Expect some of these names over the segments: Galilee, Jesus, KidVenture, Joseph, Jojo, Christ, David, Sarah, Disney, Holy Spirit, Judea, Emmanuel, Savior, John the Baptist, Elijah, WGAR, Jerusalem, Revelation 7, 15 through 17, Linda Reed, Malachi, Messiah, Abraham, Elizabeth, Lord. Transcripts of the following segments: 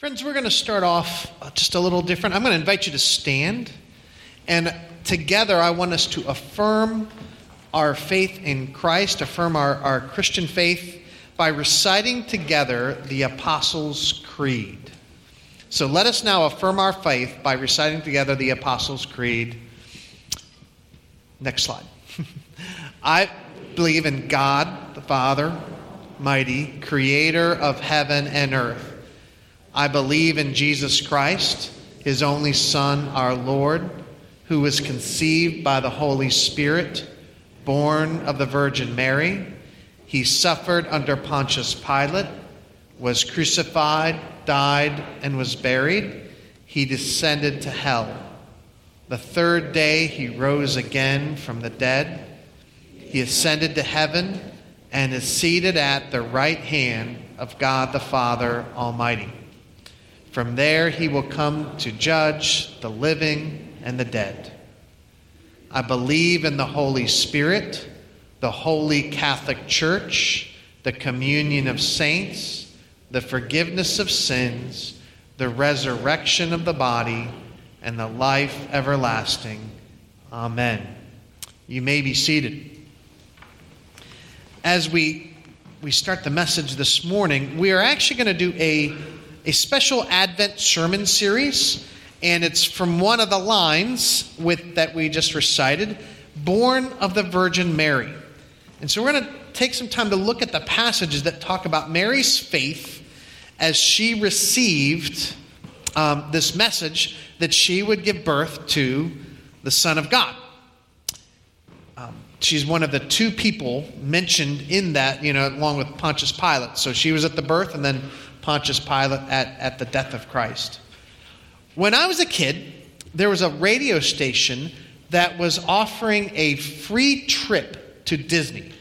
Friends, we're going to start off just a little different. I'm going to invite you to stand, and together I want us to affirm our faith in Christ, affirm our Christian faith by reciting together the Apostles' Creed. So let us now affirm our faith by reciting together the Apostles' Creed. Next slide. I believe in God, the Father, mighty, creator of heaven and earth. I believe in Jesus Christ, his only Son, our Lord, who was conceived by the Holy Spirit, born of the Virgin Mary. He suffered under Pontius Pilate, was crucified, died, and was buried. He descended to hell. The third day he rose again from the dead. He ascended to heaven and is seated at the right hand of God the Father Almighty. From there he will come to judge the living and the dead. I believe in the Holy Spirit, the Holy Catholic Church, the communion of saints, the forgiveness of sins, the resurrection of the body, and the life everlasting. Amen. You may be seated. As we start the message this morning, we are actually going to do a special Advent sermon series, and it's from one of the lines that we just recited, born of the Virgin Mary. And so we're going to take some time to look at the passages that talk about Mary's faith as she received this message that she would give birth to the Son of God. She's one of the two people mentioned in that, along with Pontius Pilate. So she was at the birth, and then Pontius Pilate at the death of Christ. When I was a kid, there was a radio station that was offering a free trip to Disney.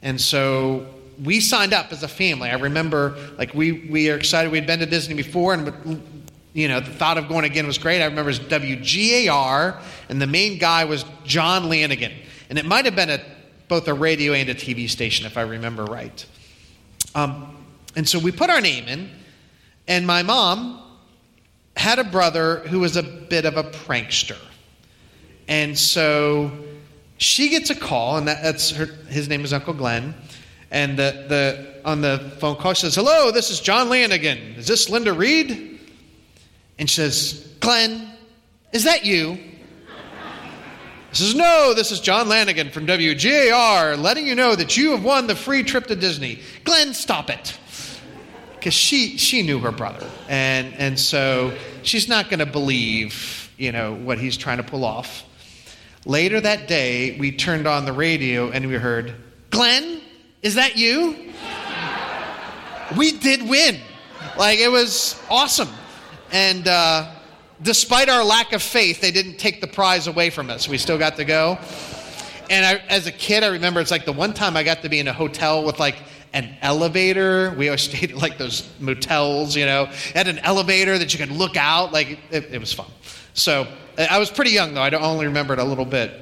And so we signed up as a family. I remember, we are excited. We'd been to Disney before, and, the thought of going again was great. I remember it was WGAR, and the main guy was John Lanigan. And it might have been both a radio and a TV station, if I remember right. And so we put our name in, and my mom had a brother who was a bit of a prankster. And so she gets a call, and his name is Uncle Glenn. And on the phone call, she says, "Hello, this is John Lanigan. Is this Linda Reed?" And she says, "Glenn, is that you?" She says, "No, this is John Lanigan from WGAR, letting you know that you have won the free trip to Disney. Glenn, stop it." Because she knew her brother, and so she's not going to believe, what he's trying to pull off. Later that day, we turned on the radio, and we heard, "Glenn, is that you?" We did win. It was awesome. And despite our lack of faith, they didn't take the prize away from us. We still got to go. And as a kid, I remember it's the one time I got to be in a hotel with an elevator. We always stayed at those motels, had an elevator that you could look out. It was fun. So I was pretty young, though. I only remembered a little bit.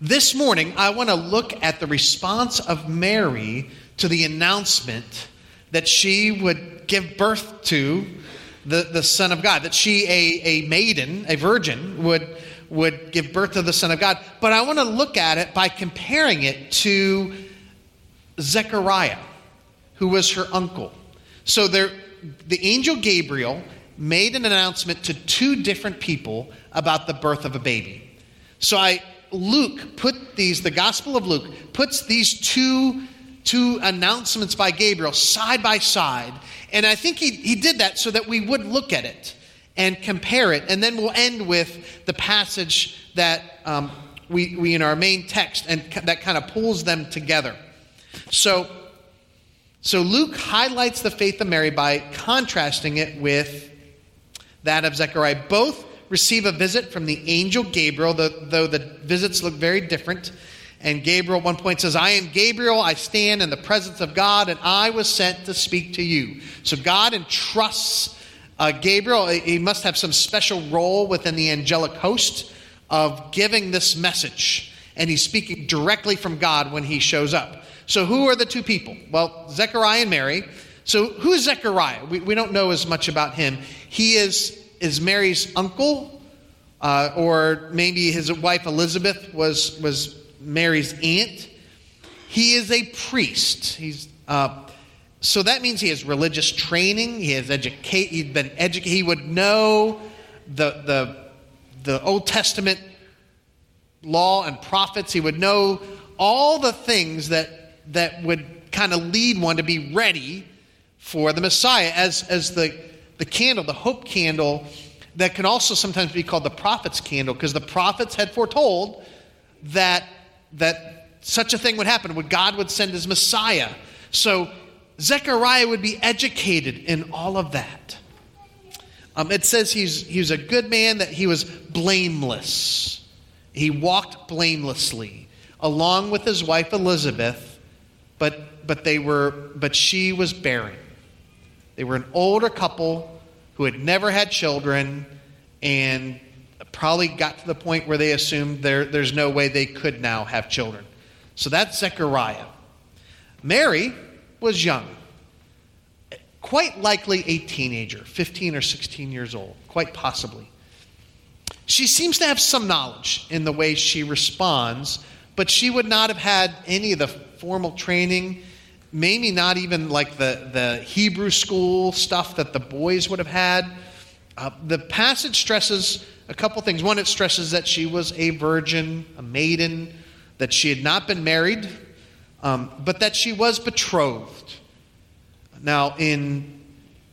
This morning, I want to look at the response of Mary to the announcement that she would give birth to the Son of God, that she, a maiden, a virgin, would give birth to the Son of God. But I want to look at it by comparing it to Zechariah, who was her uncle. So the angel Gabriel made an announcement to two different people about the birth of a baby. So the Gospel of Luke puts these two announcements by Gabriel side by side. And I think he did that so that we would look at it and compare it. And then we'll end with the passage that we in our main text, and that kind of pulls them together. So Luke highlights the faith of Mary by contrasting it with that of Zechariah. Both receive a visit from the angel Gabriel, though the visits look very different. And Gabriel at one point says, "I am Gabriel, I stand in the presence of God, and I was sent to speak to you." So God entrusts Gabriel. He must have some special role within the angelic host of giving this message. And he's speaking directly from God when he shows up. So who are the two people? Well, Zechariah and Mary. So who is Zechariah? We don't know as much about him. He is Mary's uncle, or maybe his wife Elizabeth was Mary's aunt. He is a priest. So that means he has religious training. He has educated. He would know the Old Testament law and prophets. He would know all the things that would kind of lead one to be ready for the Messiah, as the candle, the hope candle, that can also sometimes be called the prophet's candle, because the prophets had foretold that such a thing would happen, when God would send his Messiah. So Zechariah would be educated in all of that. It says he's a good man, that he was blameless. He walked blamelessly, along with his wife Elizabeth, but she was barren. They were an older couple who had never had children, and probably got to the point where they assumed there's no way they could now have children. So that's Zechariah. Mary was young, quite likely a teenager, 15 or 16 years old, quite possibly. She seems to have some knowledge in the way she responds, but she would not have had any of the formal training, maybe not even like the Hebrew school stuff that the boys would have had. The passage stresses a couple things. One, it stresses that she was a virgin, a maiden, that she had not been married, but that she was betrothed. Now, in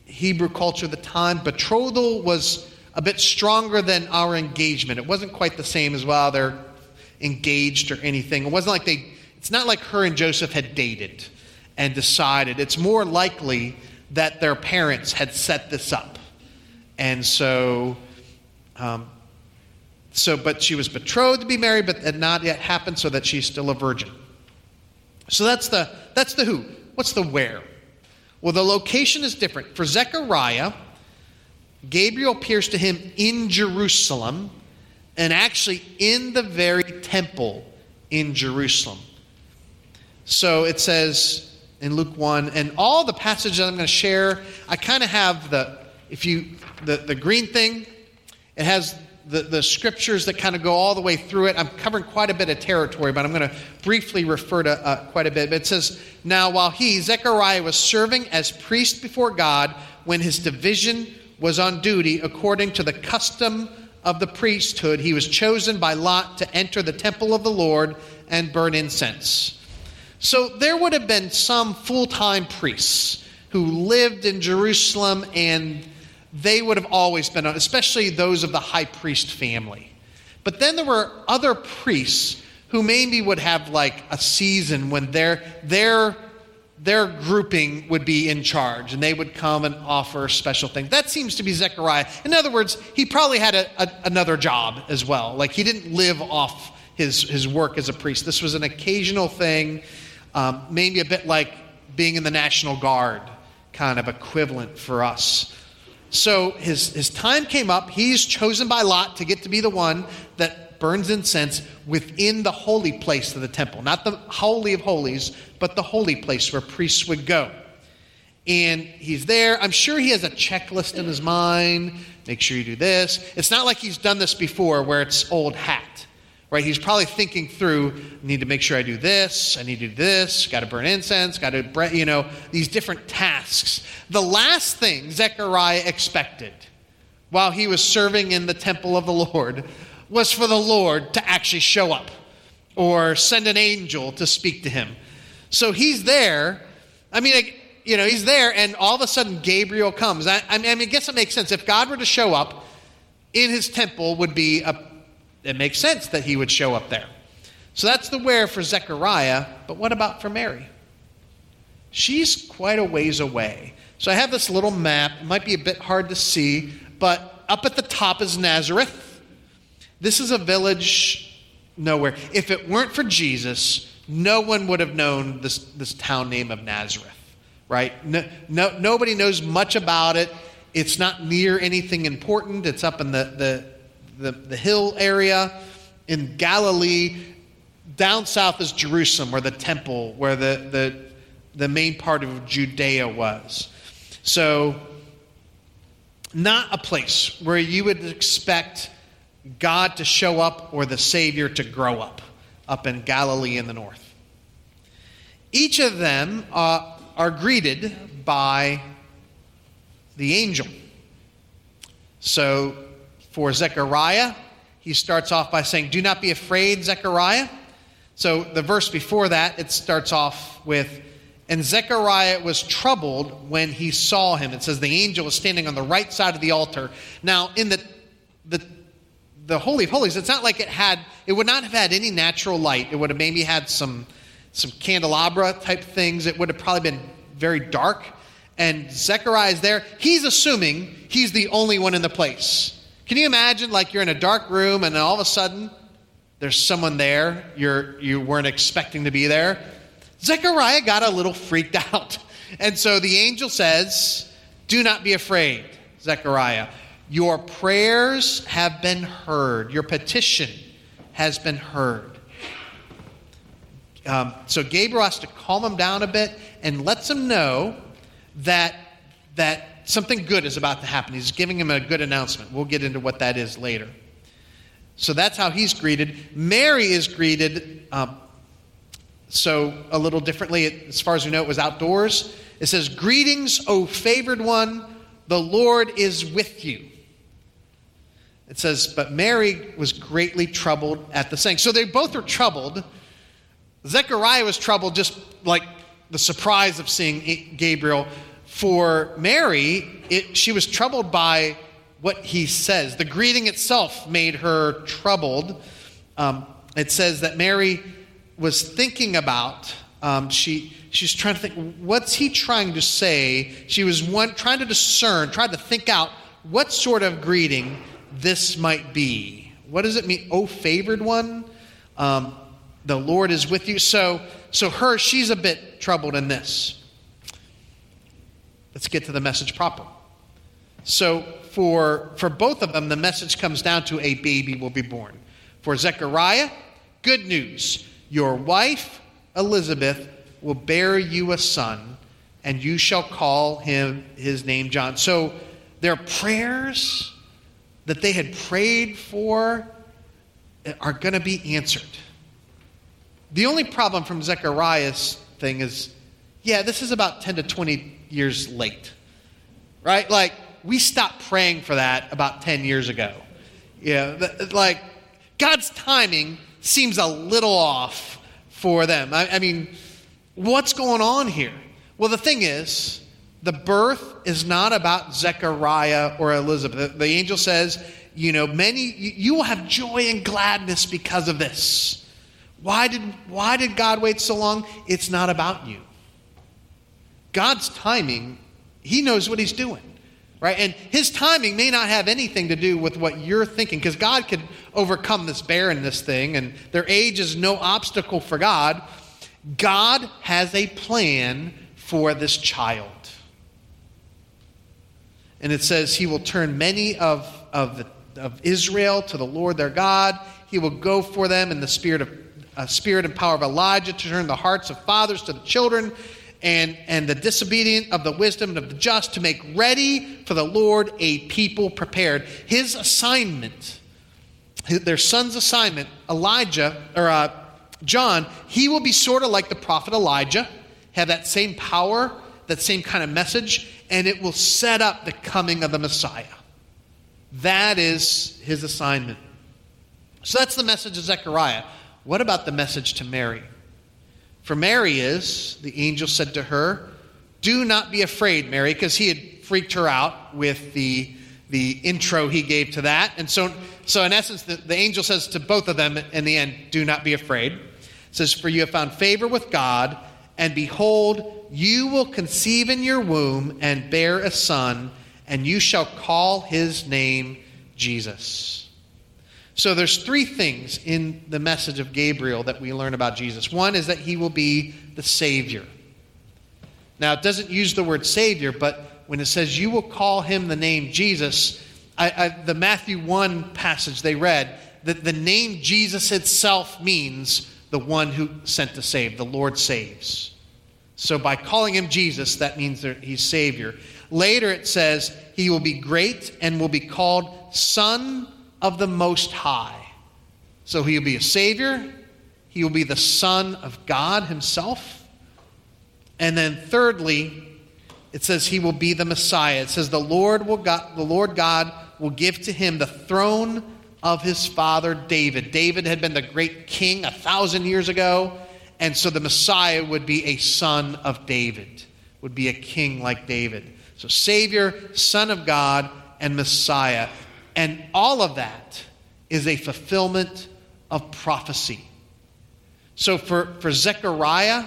Hebrew culture at the time, betrothal was a bit stronger than our engagement. It wasn't quite the same as, well, they're engaged or anything. It wasn't like it's not like her and Joseph had dated and decided. It's more likely that their parents had set this up. And so, but she was betrothed to be married, but had not yet happened, so that she's still a virgin. So that's the who. What's the where? Well, the location is different. For Zechariah, Gabriel appears to him in Jerusalem, and actually in the very temple in Jerusalem. So it says in Luke 1, and all the passages I'm going to share, I kind of have the green thing. It has the scriptures that kind of go all the way through it. I'm covering quite a bit of territory, but I'm going to briefly refer to quite a bit. But it says, now while he, Zechariah, was serving as priest before God, when his division was on duty, according to the custom of the priesthood, he was chosen by lot to enter the temple of the Lord and burn incense. So there would have been some full-time priests who lived in Jerusalem, and they would have always been, especially those of the high priest family. But then there were other priests who maybe would have like a season when their grouping would be in charge, and they would come and offer special things. That seems to be Zechariah. In other words, he probably had another job as well. Like, he didn't live off his work as a priest. This was an occasional thing, maybe a bit like being in the National Guard, kind of equivalent for us. So his time came up. He's chosen by lot to get to be the one that burns incense within the holy place of the temple. Not the Holy of Holies, but the holy place where priests would go. And he's there. I'm sure he has a checklist in his mind. Make sure you do this. It's not like he's done this before where it's old hat, right? He's probably thinking through, I need to make sure I do this. I need to do this. Got to burn incense. Got to, these different tasks. The last thing Zechariah expected while he was serving in the temple of the Lord was for the Lord to actually show up or send an angel to speak to him. So he's there. I mean, he's there, and all of a sudden Gabriel comes. I guess it makes sense. If God were to show up in his temple, it makes sense that he would show up there. So that's the where for Zechariah. But what about for Mary? She's quite a ways away. So I have this little map. It might be a bit hard to see, but up at the top is Nazareth. This is a village nowhere. If it weren't for Jesus, no one would have known this town name of Nazareth, right? No, nobody knows much about it. It's not near anything important. It's up in the hill area in Galilee. Down south is Jerusalem, where the temple, where the the main part of Judea was. So not a place where you would expect God to show up or the Savior to grow up, up in Galilee in the north. Each of them are greeted by the angel. So for Zechariah, he starts off by saying, "Do not be afraid, Zechariah." So the verse before that, it starts off with, "And Zechariah was troubled when he saw him." It says the angel was standing on the right side of the altar. Now, in the Holy of Holies, it's not like it would not have had any natural light. It would have maybe had some candelabra type things. It would have probably been very dark. And Zechariah is there. He's assuming he's the only one in the place. Can you imagine, like, you're in a dark room and all of a sudden there's someone there you weren't expecting to be there? Zechariah got a little freaked out. And so the angel says, "Do not be afraid, Zechariah. Your prayers have been heard. Your petition has been heard." So Gabriel has to calm him down a bit and lets him know that something good is about to happen. He's giving him a good announcement. We'll get into what that is later. So that's how he's greeted. Mary is greeted so a little differently. As far as we know, it was outdoors. It says, "Greetings, O favored one. The Lord is with you." It says, but Mary was greatly troubled at the saying. So they both are troubled. Zechariah was troubled just like the surprise of seeing Gabriel. For Mary, she was troubled by what he says. The greeting itself made her troubled. It says that Mary was thinking about, she's trying to think, what's he trying to say? She was trying to discern, trying to think out what sort of greeting this might be. What does it mean? "Oh, favored one, the Lord is with you." So she's a bit troubled in this. Let's get to the message proper. So for both of them, the message comes down to a baby will be born. For Zechariah, good news. "Your wife, Elizabeth, will bear you a son, and you shall call his name John." So their prayers that they had prayed for are going to be answered. The only problem from Zechariah's thing is, this is about 10 to 20 years late, right? Like, we stopped praying for that about 10 years ago. God's timing seems a little off for them. I mean, what's going on here? Well, the thing is, the birth is not about Zechariah or Elizabeth. The angel says, you will have joy and gladness because of this. Why did God wait so long? It's not about you. God's timing, he knows what he's doing, right? And his timing may not have anything to do with what you're thinking, because God could overcome this barrenness thing, and their age is no obstacle for God. God has a plan for this child. And it says he will turn many of Israel to the Lord their God. He will go for them in the spirit and power of Elijah to turn the hearts of fathers to the children and the disobedient of the wisdom of the just, to make ready for the Lord a people prepared. His assignment, their son's assignment, John, he will be sort of like the prophet Elijah, have that same power, that same kind of message, and it will set up the coming of the Messiah. That is his assignment. So that's the message of Zechariah. What about the message to Mary? For Mary is, the angel said to her, "Do not be afraid, Mary," because he had freaked her out with the intro he gave to that. And so in essence, the angel says to both of them in the end, "Do not be afraid." It says, "For you have found favor with God, and behold, you will conceive in your womb and bear a son, and you shall call his name Jesus." So there's three things in the message of Gabriel that we learn about Jesus. One is that he will be the Savior. Now, it doesn't use the word Savior, but when it says you will call him the name Jesus, the Matthew 1 passage they read, that the name Jesus itself means the one who sent to save, the Lord saves. So by calling him Jesus, that means that he's Savior. Later it says, he will be great and will be called Son of the Most High. So he will be a Savior. He will be the Son of God himself. And then thirdly, it says he will be the Messiah. It says the Lord God will give to him the throne of his father David. David had been the great king 1,000 years ago. And so the Messiah would be a son of David, would be a king like David. So Savior, Son of God, and Messiah. And all of that is a fulfillment of prophecy. So for Zechariah,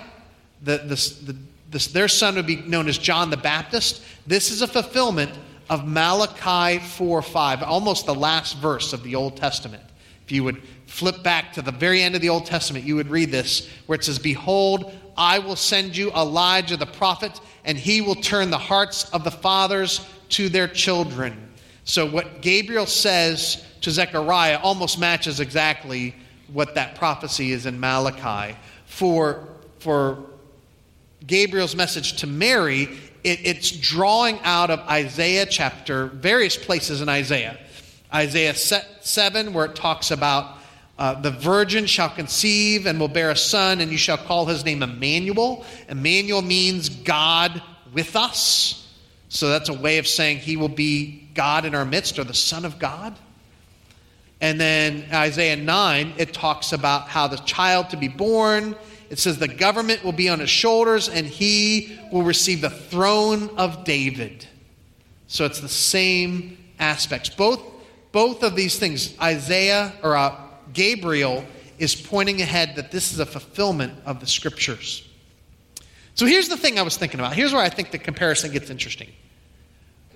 their son would be known as John the Baptist. This is a fulfillment of Malachi 4:5, almost the last verse of the Old Testament. If you would flip back to the very end of the Old Testament, you would read this, where it says, "Behold, I will send you Elijah the prophet, and he will turn the hearts of the fathers to their children." So what Gabriel says to Zechariah almost matches exactly what that prophecy is in Malachi. For Gabriel's message to Mary, it's drawing out of Isaiah chapter, various places in Isaiah. Isaiah 7, where it talks about the virgin shall conceive and will bear a son, and you shall call his name Emmanuel. Emmanuel means God with us. So that's a way of saying he will be God in our midst, or the Son of God. And then Isaiah 9, it talks about how the child to be born, it says the government will be on his shoulders, and he will receive the throne of David. So it's the same aspects. Both of these things, Gabriel is pointing ahead that this is a fulfillment of the scriptures. So here's the thing I was thinking about. Here's where I think the comparison gets interesting.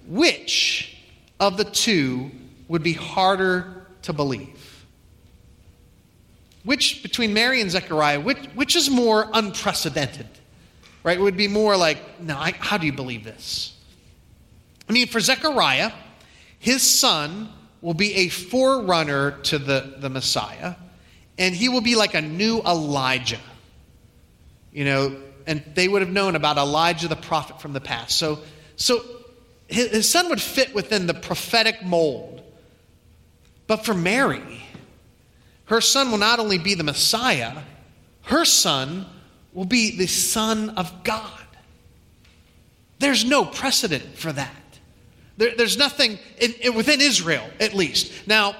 Which of the two would be harder to believe? Which, between Mary and Zechariah, which is more unprecedented? Right? It would be more like, no, how do you believe this? I mean, for Zechariah, his son will be a forerunner to the Messiah, and he will be like a new Elijah. You know, and they would have known about Elijah the prophet from the past. So his son would fit within the prophetic mold. But for Mary, her son will not only be the Messiah, her son will be the Son of God. There's no precedent for that. There's nothing within Israel, at least. Now,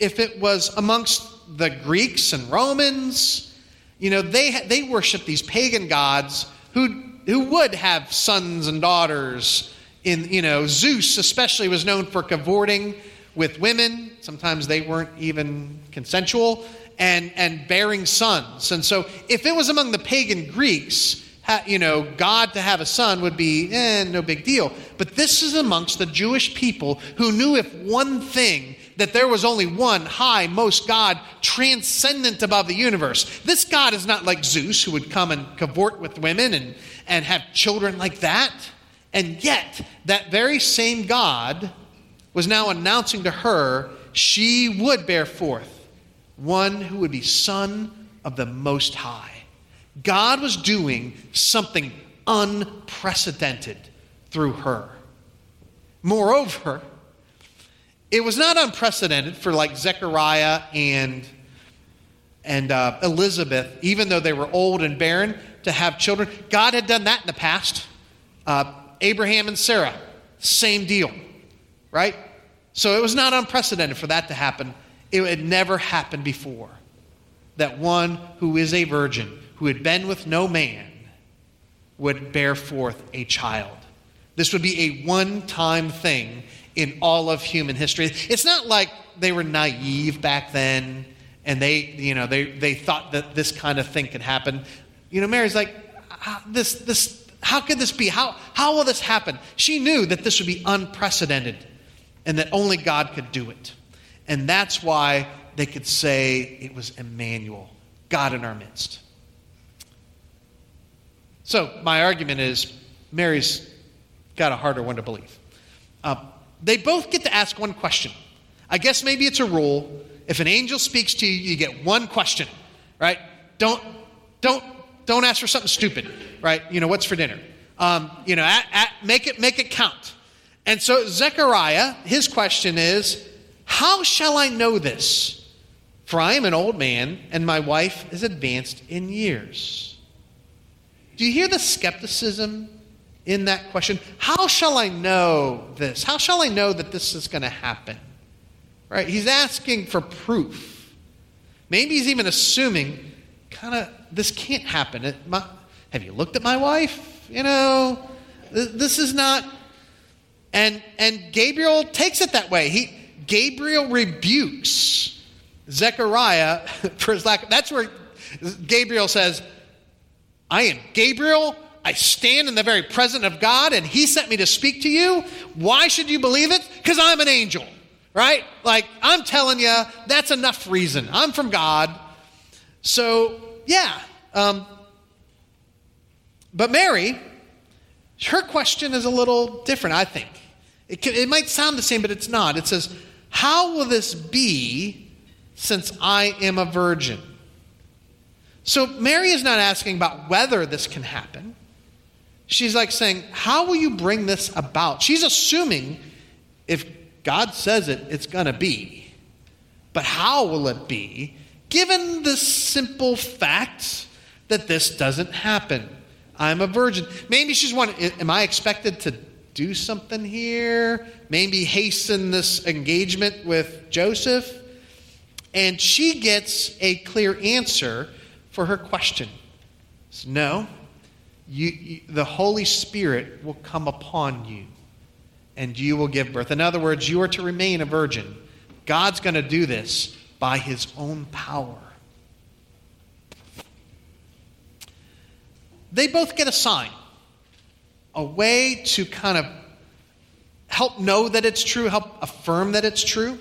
if it was amongst the Greeks and Romans, you know, they worship these pagan gods who would have sons and daughters. In, you know, Zeus especially was known for cavorting with women. Sometimes they weren't even consensual, and bearing sons. And so, if it was among the pagan Greeks, you know, God to have a son would be no big deal. But this is amongst the Jewish people who knew if one thing, that there was only one high, most God, transcendent above the universe. This God is not like Zeus, who would come and cavort with women and have children like that. And yet, that very same God was now announcing to her she would bear forth one who would be Son of the Most High. God was doing something unprecedented through her. Moreover, it was not unprecedented for like Zechariah and Elizabeth, even though they were old and barren, to have children. God had done that in the past. Abraham and Sarah, same deal, right? So it was not unprecedented for that to happen. It had never happened before, that one who is a virgin, who had been with no man, would bear forth a child. This would be a one-time thing in all of human history. It's not like they were naive back then, and they thought that this kind of thing could happen. You know, Mary's like, how could this be? How will this happen? She knew that this would be unprecedented, and that only God could do it. And that's why they could say it was Emmanuel, God in our midst. So my argument is Mary's got a harder one to believe. They both get to ask one question. I guess maybe it's a rule. If an angel speaks to you, you get one question, right? Don't Don't ask for something stupid, right? You know, what's for dinner? Make it count. And so Zechariah, his question is, how shall I know this? For I am an old man, and my wife is advanced in years. Do you hear the skepticism in that question? How shall I know this? How shall I know that this is going to happen? Right? He's asking for proof. Maybe he's even assuming, kind of, this can't happen. Have you looked at my wife? You know, this is not... And Gabriel takes it that way. Gabriel rebukes Zechariah for his lack. That's where Gabriel says, I am Gabriel. I stand in the very presence of God, and he sent me to speak to you. Why should you believe it? Because I'm an angel, right? Like, I'm telling you, that's enough reason. I'm from God. So, yeah. But Mary, her question is a little different, I think. It might sound the same, but it's not. It says, how will this be since I am a virgin? So Mary is not asking about whether this can happen. She's like saying, how will you bring this about? She's assuming if God says it, it's going to be. But how will it be, given the simple fact that this doesn't happen? I'm a virgin. Maybe she's wondering, am I expected to do something here? Maybe hasten this engagement with Joseph? And she gets a clear answer for her question. It's, no, the Holy Spirit will come upon you, and you will give birth. In other words, you are to remain a virgin. God's going to do this by his own power. They both get a sign, a way to kind of help know that it's true, help affirm that it's true.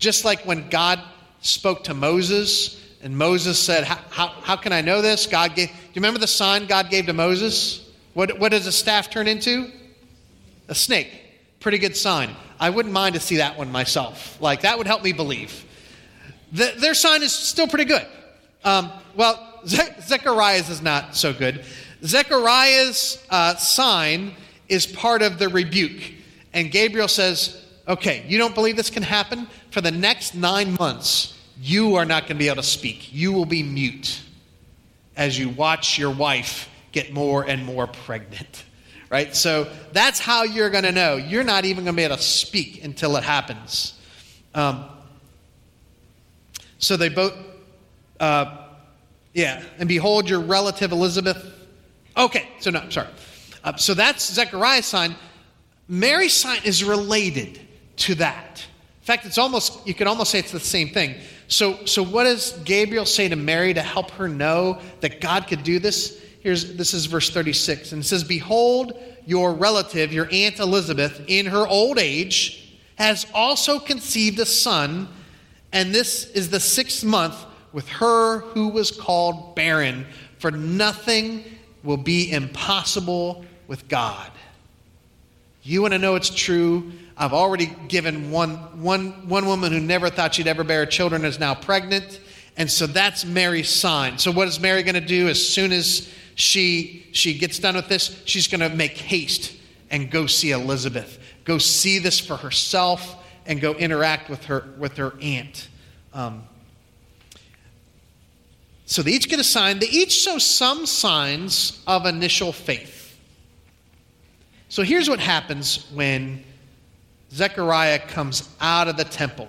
Just like when God spoke to Moses, and Moses said, how can I know this? Do you remember the sign God gave to Moses? What does a staff turn into? A snake. Pretty good sign. I wouldn't mind to see that one myself. Like, that would help me believe. Their sign is still pretty good. Zechariah's is not so good. Zechariah's sign is part of the rebuke. And Gabriel says, okay, you don't believe this can happen? For the next 9 months, you are not going to be able to speak. You will be mute as you watch your wife get more and more pregnant, right? So that's how you're going to know. You're not even going to be able to speak until it happens. So they both... and behold, your relative Elizabeth. Okay, so no, sorry. So that's Zechariah's sign. Mary's sign is related to that. In fact, it's almost, you could almost say it's the same thing. So what does Gabriel say to Mary to help her know that God could do this? This is verse 36. And it says, behold, your relative, your aunt Elizabeth, in her old age, has also conceived a son, and this is the 6th month with her who was called barren, for nothing will be impossible with God. You want to know it's true? I've already given one woman who never thought she'd ever bear children is now pregnant, and so that's Mary's sign. So what is Mary going to do as soon as she gets done with this? She's going to make haste and go see Elizabeth, go see this for herself, and go interact with her aunt. So they each get a sign. They each show some signs of initial faith. So here's what happens when Zechariah comes out of the temple.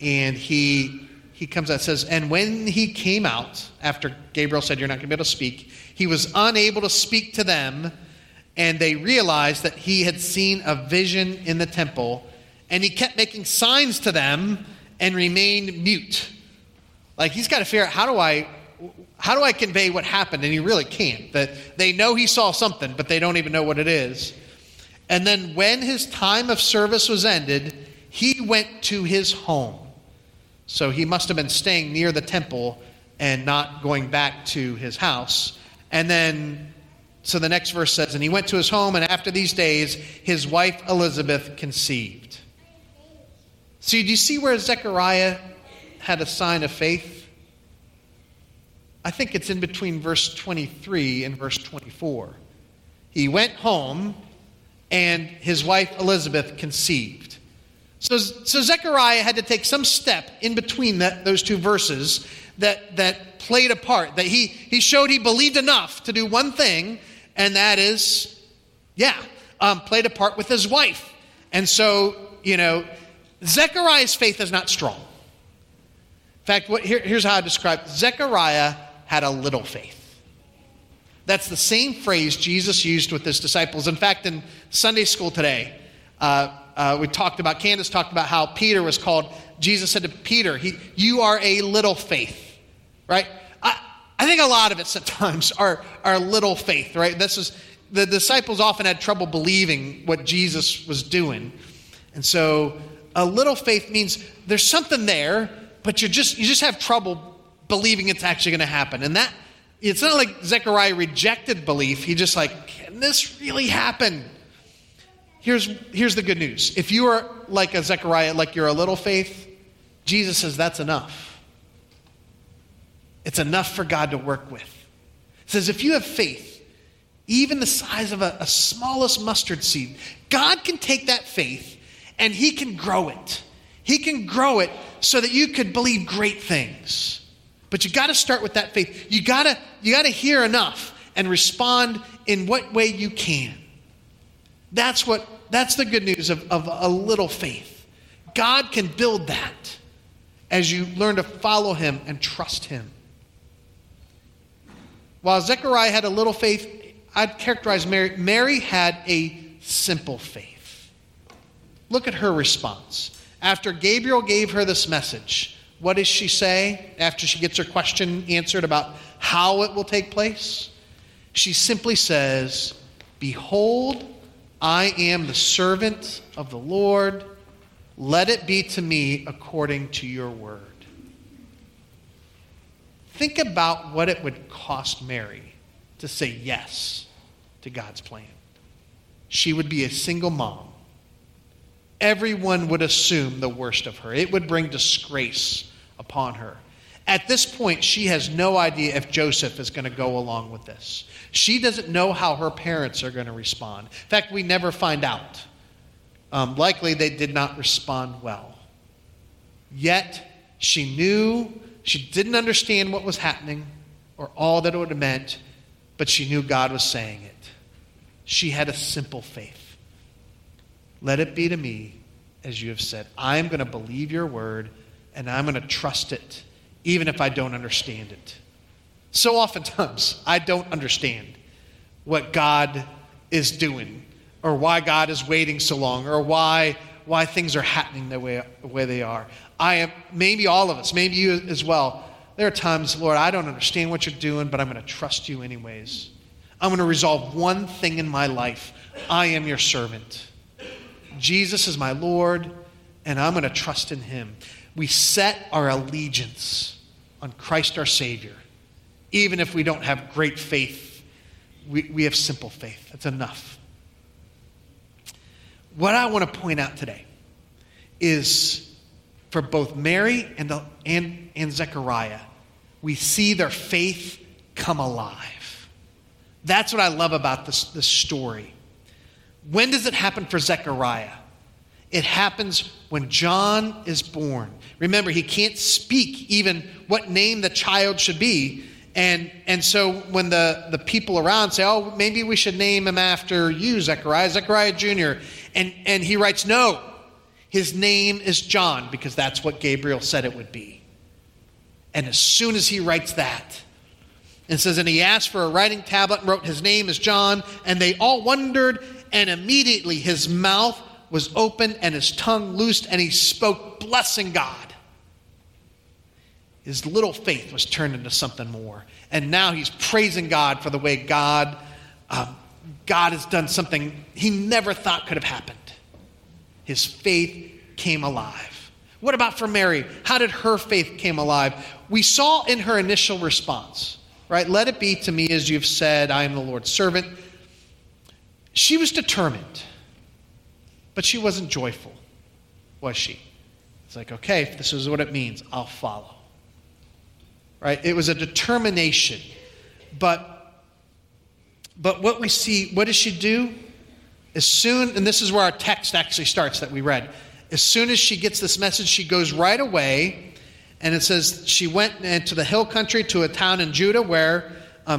And he comes out and says, and when he came out, after Gabriel said, you're not going to be able to speak, he was unable to speak to them. And they realized that he had seen a vision in the temple. And he kept making signs to them and remained mute. Like, he's got to figure out, how do I convey what happened? And he really can't. That they know he saw something, but they don't even know what it is. And then when his time of service was ended, he went to his home. So he must have been staying near the temple and not going back to his house. And then, so the next verse says, and he went to his home, and after these days, his wife Elizabeth conceived. So do you see where Zechariah had a sign of faith? I think it's in between verse 23 and verse 24. He went home, and his wife Elizabeth conceived. So Zechariah had to take some step in between those two verses that played a part, that he showed he believed enough to do one thing, and that is, played a part with his wife. And so, Zechariah's faith is not strong. In fact, here's how I describe Zechariah had a little faith. That's the same phrase Jesus used with his disciples. In fact, in Sunday school today, Candace talked about how Peter was called. Jesus said to Peter, you are a little faith, right? I think a lot of it sometimes are little faith, right? The disciples often had trouble believing what Jesus was doing. And so a little faith means there's something there, but you just have trouble believing it's actually going to happen. And that, it's not like Zechariah rejected belief. He just can this really happen? Here's the good news. If you are like a Zechariah, like you're a little faith, Jesus says that's enough. It's enough for God to work with. He says if you have faith, even the size of a smallest mustard seed, God can take that faith and he can grow it. He can grow it so that you could believe great things. But you got to start with that faith. You got to hear enough and respond in what way you can. That's the good news of a little faith. God can build that as you learn to follow him and trust him. While Zechariah had a little faith, I'd characterize Mary. Mary had a simple faith. Look at her response. After Gabriel gave her this message, what does she say after she gets her question answered about how it will take place? She simply says, "Behold, I am the servant of the Lord. Let it be to me according to your word." Think about what it would cost Mary to say yes to God's plan. She would be a single mom. Everyone would assume the worst of her. It would bring disgrace upon her. At this point, she has no idea if Joseph is going to go along with this. She doesn't know how her parents are going to respond. In fact, we never find out. Likely they did not respond well. Yet, she knew, she didn't understand what was happening or all that it would have meant, but she knew God was saying it. She had a simple faith. Let it be to me as you have said. I'm going to believe your word, and I'm going to trust it, even if I don't understand it. So oftentimes, I don't understand what God is doing or why God is waiting so long or why things are happening the way they are. Maybe all of us, maybe you as well, there are times, Lord, I don't understand what you're doing, but I'm going to trust you anyways. I'm going to resolve one thing in my life. I am your servant. Jesus is my Lord, and I'm going to trust in him. We set our allegiance on Christ our Savior. Even if we don't have great faith, we have simple faith. That's enough. What I want to point out today is for both Mary and Zechariah, we see their faith come alive. That's what I love about this story. When does it happen for Zechariah? It happens when John is born. Remember, he can't speak even what name the child should be. And so when the people around say, oh, maybe we should name him after you, Zechariah Jr. And he writes, no, his name is John, because that's what Gabriel said it would be. And as soon as he writes that, it says, and he asked for a writing tablet and wrote, his name is John. And they all wondered, and immediately his mouth was open and his tongue loosed, and he spoke, blessing God. His little faith was turned into something more. And now he's praising God for the way God has done something he never thought could have happened. His faith came alive. What about for Mary? How did her faith came alive? We saw in her initial response, right? Let it be to me as you've said, I am the Lord's servant. She was determined, but she wasn't joyful, was she? It's like, okay, if this is what it means, I'll follow. right? It was a determination. But what we see, what does she do? As soon, and this is where our text actually starts that we read. As soon as she gets this message, she goes right away, and it says she went into the hill country to a town in Judah where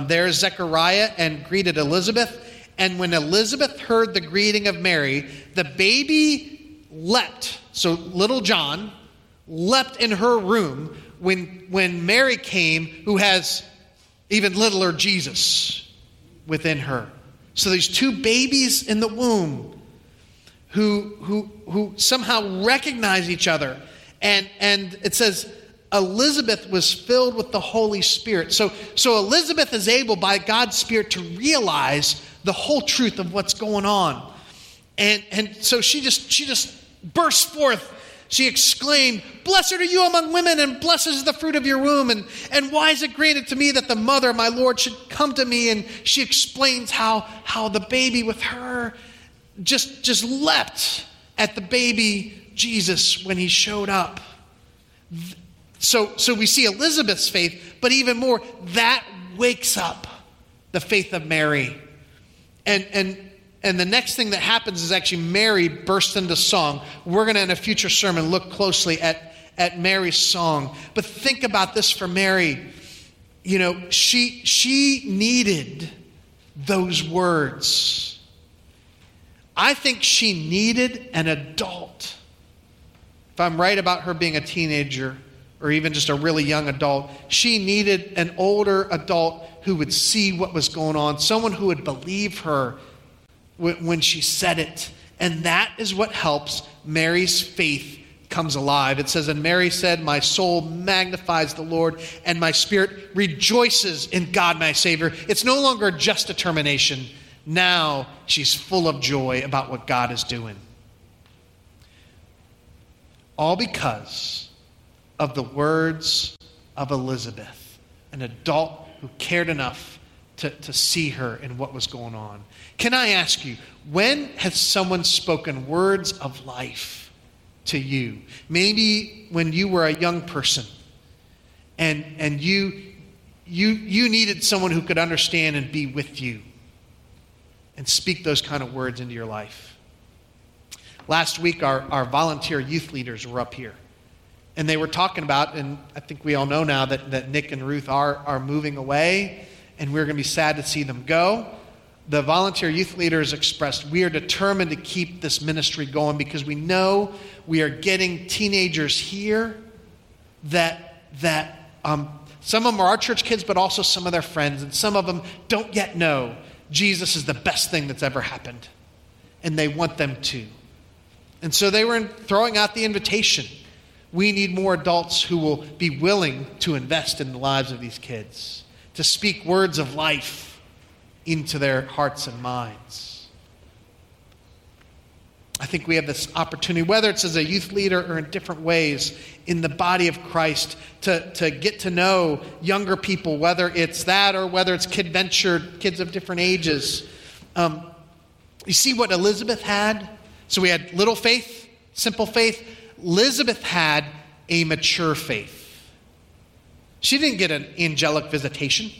there is Zechariah and greeted Elizabeth. And when Elizabeth heard the greeting of Mary, the baby leapt. So little John leapt in her room when Mary came, who has even littler Jesus within her. So these two babies in the womb who somehow recognize each other. And it says Elizabeth was filled with the Holy Spirit. So Elizabeth is able by God's Spirit to realize the whole truth of what's going on. And so she just bursts forth. She exclaimed, "Blessed are you among women, and blessed is the fruit of your womb. And why is it granted to me that the mother of my Lord should come to me?" And she explains how the baby with her just leapt at the baby Jesus when he showed up. So we see Elizabeth's faith, but even more, that wakes up the faith of Mary. And the next thing that happens is actually Mary bursts into song. We're going to, in a future sermon, look closely at Mary's song. But think about this for Mary. You know, she needed those words. I think she needed an adult. If I'm right about her being a teenager or even just a really young adult, she needed an older adult who would see what was going on, someone who would believe her when she said it. And that is what helps Mary's faith comes alive. It says, "And Mary said, 'My soul magnifies the Lord, and my spirit rejoices in God my Savior.'" It's no longer just determination. Now she's full of joy about what God is doing. All because of the words of Elizabeth, an adult who cared enough to see her and what was going on. Can I ask you, when has someone spoken words of life to you? Maybe when you were a young person and you needed someone who could understand and be with you and speak those kind of words into your life. Last week, our volunteer youth leaders were up here. And they were talking about, and I think we all know now that Nick and Ruth are moving away, and we're going to be sad to see them go. The volunteer youth leaders expressed, "We are determined to keep this ministry going because we know we are getting teenagers here that some of them are our church kids, but also some of their friends, and some of them don't yet know Jesus is the best thing that's ever happened, and they want them to." And so they were throwing out the invitation. We need more adults who will be willing to invest in the lives of these kids, to speak words of life into their hearts and minds. I think we have this opportunity, whether it's as a youth leader or in different ways in the body of Christ, to get to know younger people, whether it's that or whether it's KidVenture, kids of different ages. You see what Elizabeth had? So we had little faith, simple faith. Elizabeth had a mature faith. She didn't get an angelic visitation.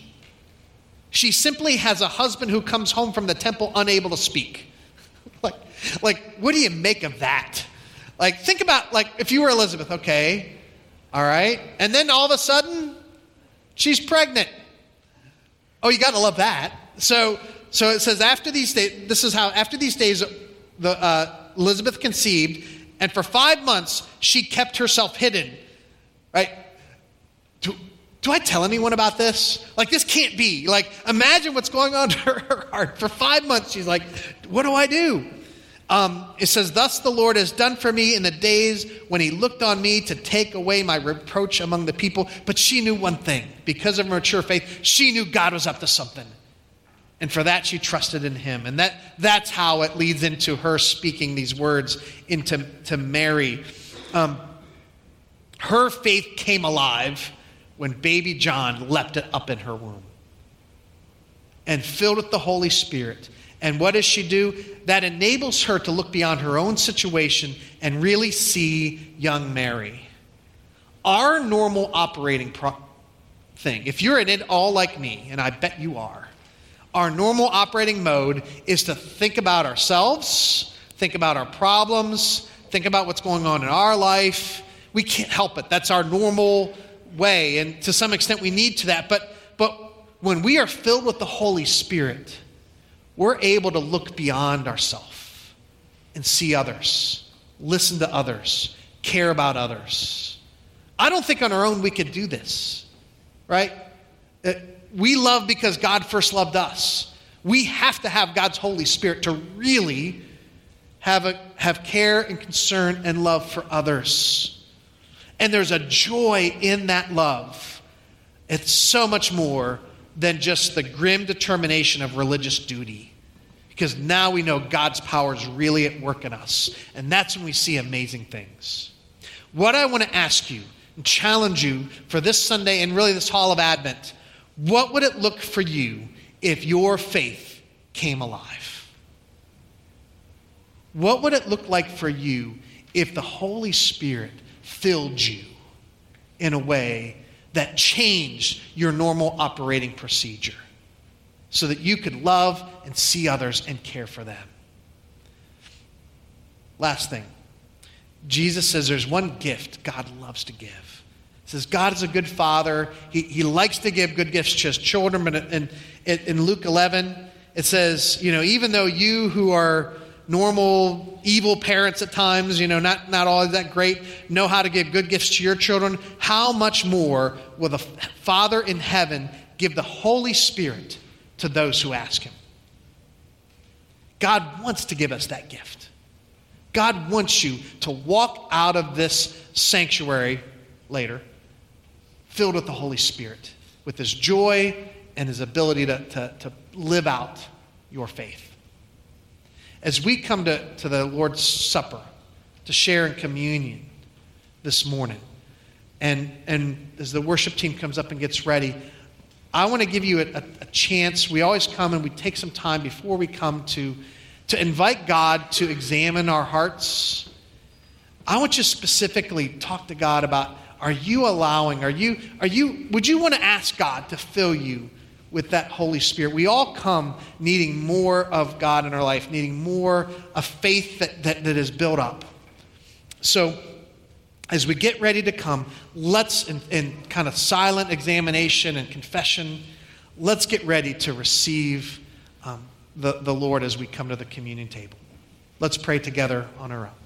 She simply has a husband who comes home from the temple unable to speak. Like, what do you make of that? Like, think about, like, if you were Elizabeth, okay, all right, and then all of a sudden, she's pregnant. Oh, you got to love that. So it says after these days, this is how, after these days, Elizabeth conceived, and for 5 months, she kept herself hidden, right? Do I tell anyone about this? Like, this can't be. Like, imagine what's going on in her heart. For 5 months, she's like, what do I do? It says, "Thus the Lord has done for me in the days when he looked on me to take away my reproach among the people." But she knew one thing. Because of her mature faith, she knew God was up to something. And for that, she trusted in him. And that's how it leads into her speaking these words into Mary. Her faith came alive when baby John leapt it up in her womb. And filled with the Holy Spirit. And what does she do? That enables her to look beyond her own situation and really see young Mary. Our normal operating thing. If you're in it all like me, and I bet you are, our normal operating mode is to think about ourselves, think about our problems, think about what's going on in our life. We can't help it. That's our normal way, and to some extent we need to that. But when we are filled with the Holy Spirit, we're able to look beyond ourselves and see others, listen to others, care about others. I don't think on our own we could do this, right? We love because God first loved us. We have to have God's Holy Spirit to really have care and concern and love for others. And there's a joy in that love. It's so much more than just the grim determination of religious duty, because now we know God's power is really at work in us, and that's when we see amazing things. What I want to ask you and challenge you for this Sunday and really this Hall of Advent, what would it look for you if your faith came alive? What would it look like for you if the Holy Spirit filled you in a way that changed your normal operating procedure so that you could love and see others and care for them? Last thing, Jesus says there's one gift God loves to give. He says God is a good father. He likes to give good gifts to his children. But in Luke 11, it says, even though you who are normal, evil parents at times, not all that great, know how to give good gifts to your children, how much more will the Father in heaven give the Holy Spirit to those who ask him? God wants to give us that gift. God wants you to walk out of this sanctuary later filled with the Holy Spirit, with his joy and his ability to live out your faith. As we come to the Lord's Supper, to share in communion this morning, and as the worship team comes up and gets ready, I want to give you a chance. We always come and we take some time before we come to invite God to examine our hearts. I want you to specifically talk to God about, would you want to ask God to fill you with that Holy Spirit? We all come needing more of God in our life, needing more of faith that is built up. So as we get ready to come, let's, in kind of silent examination and confession, let's get ready to receive the Lord as we come to the communion table. Let's pray together on our own.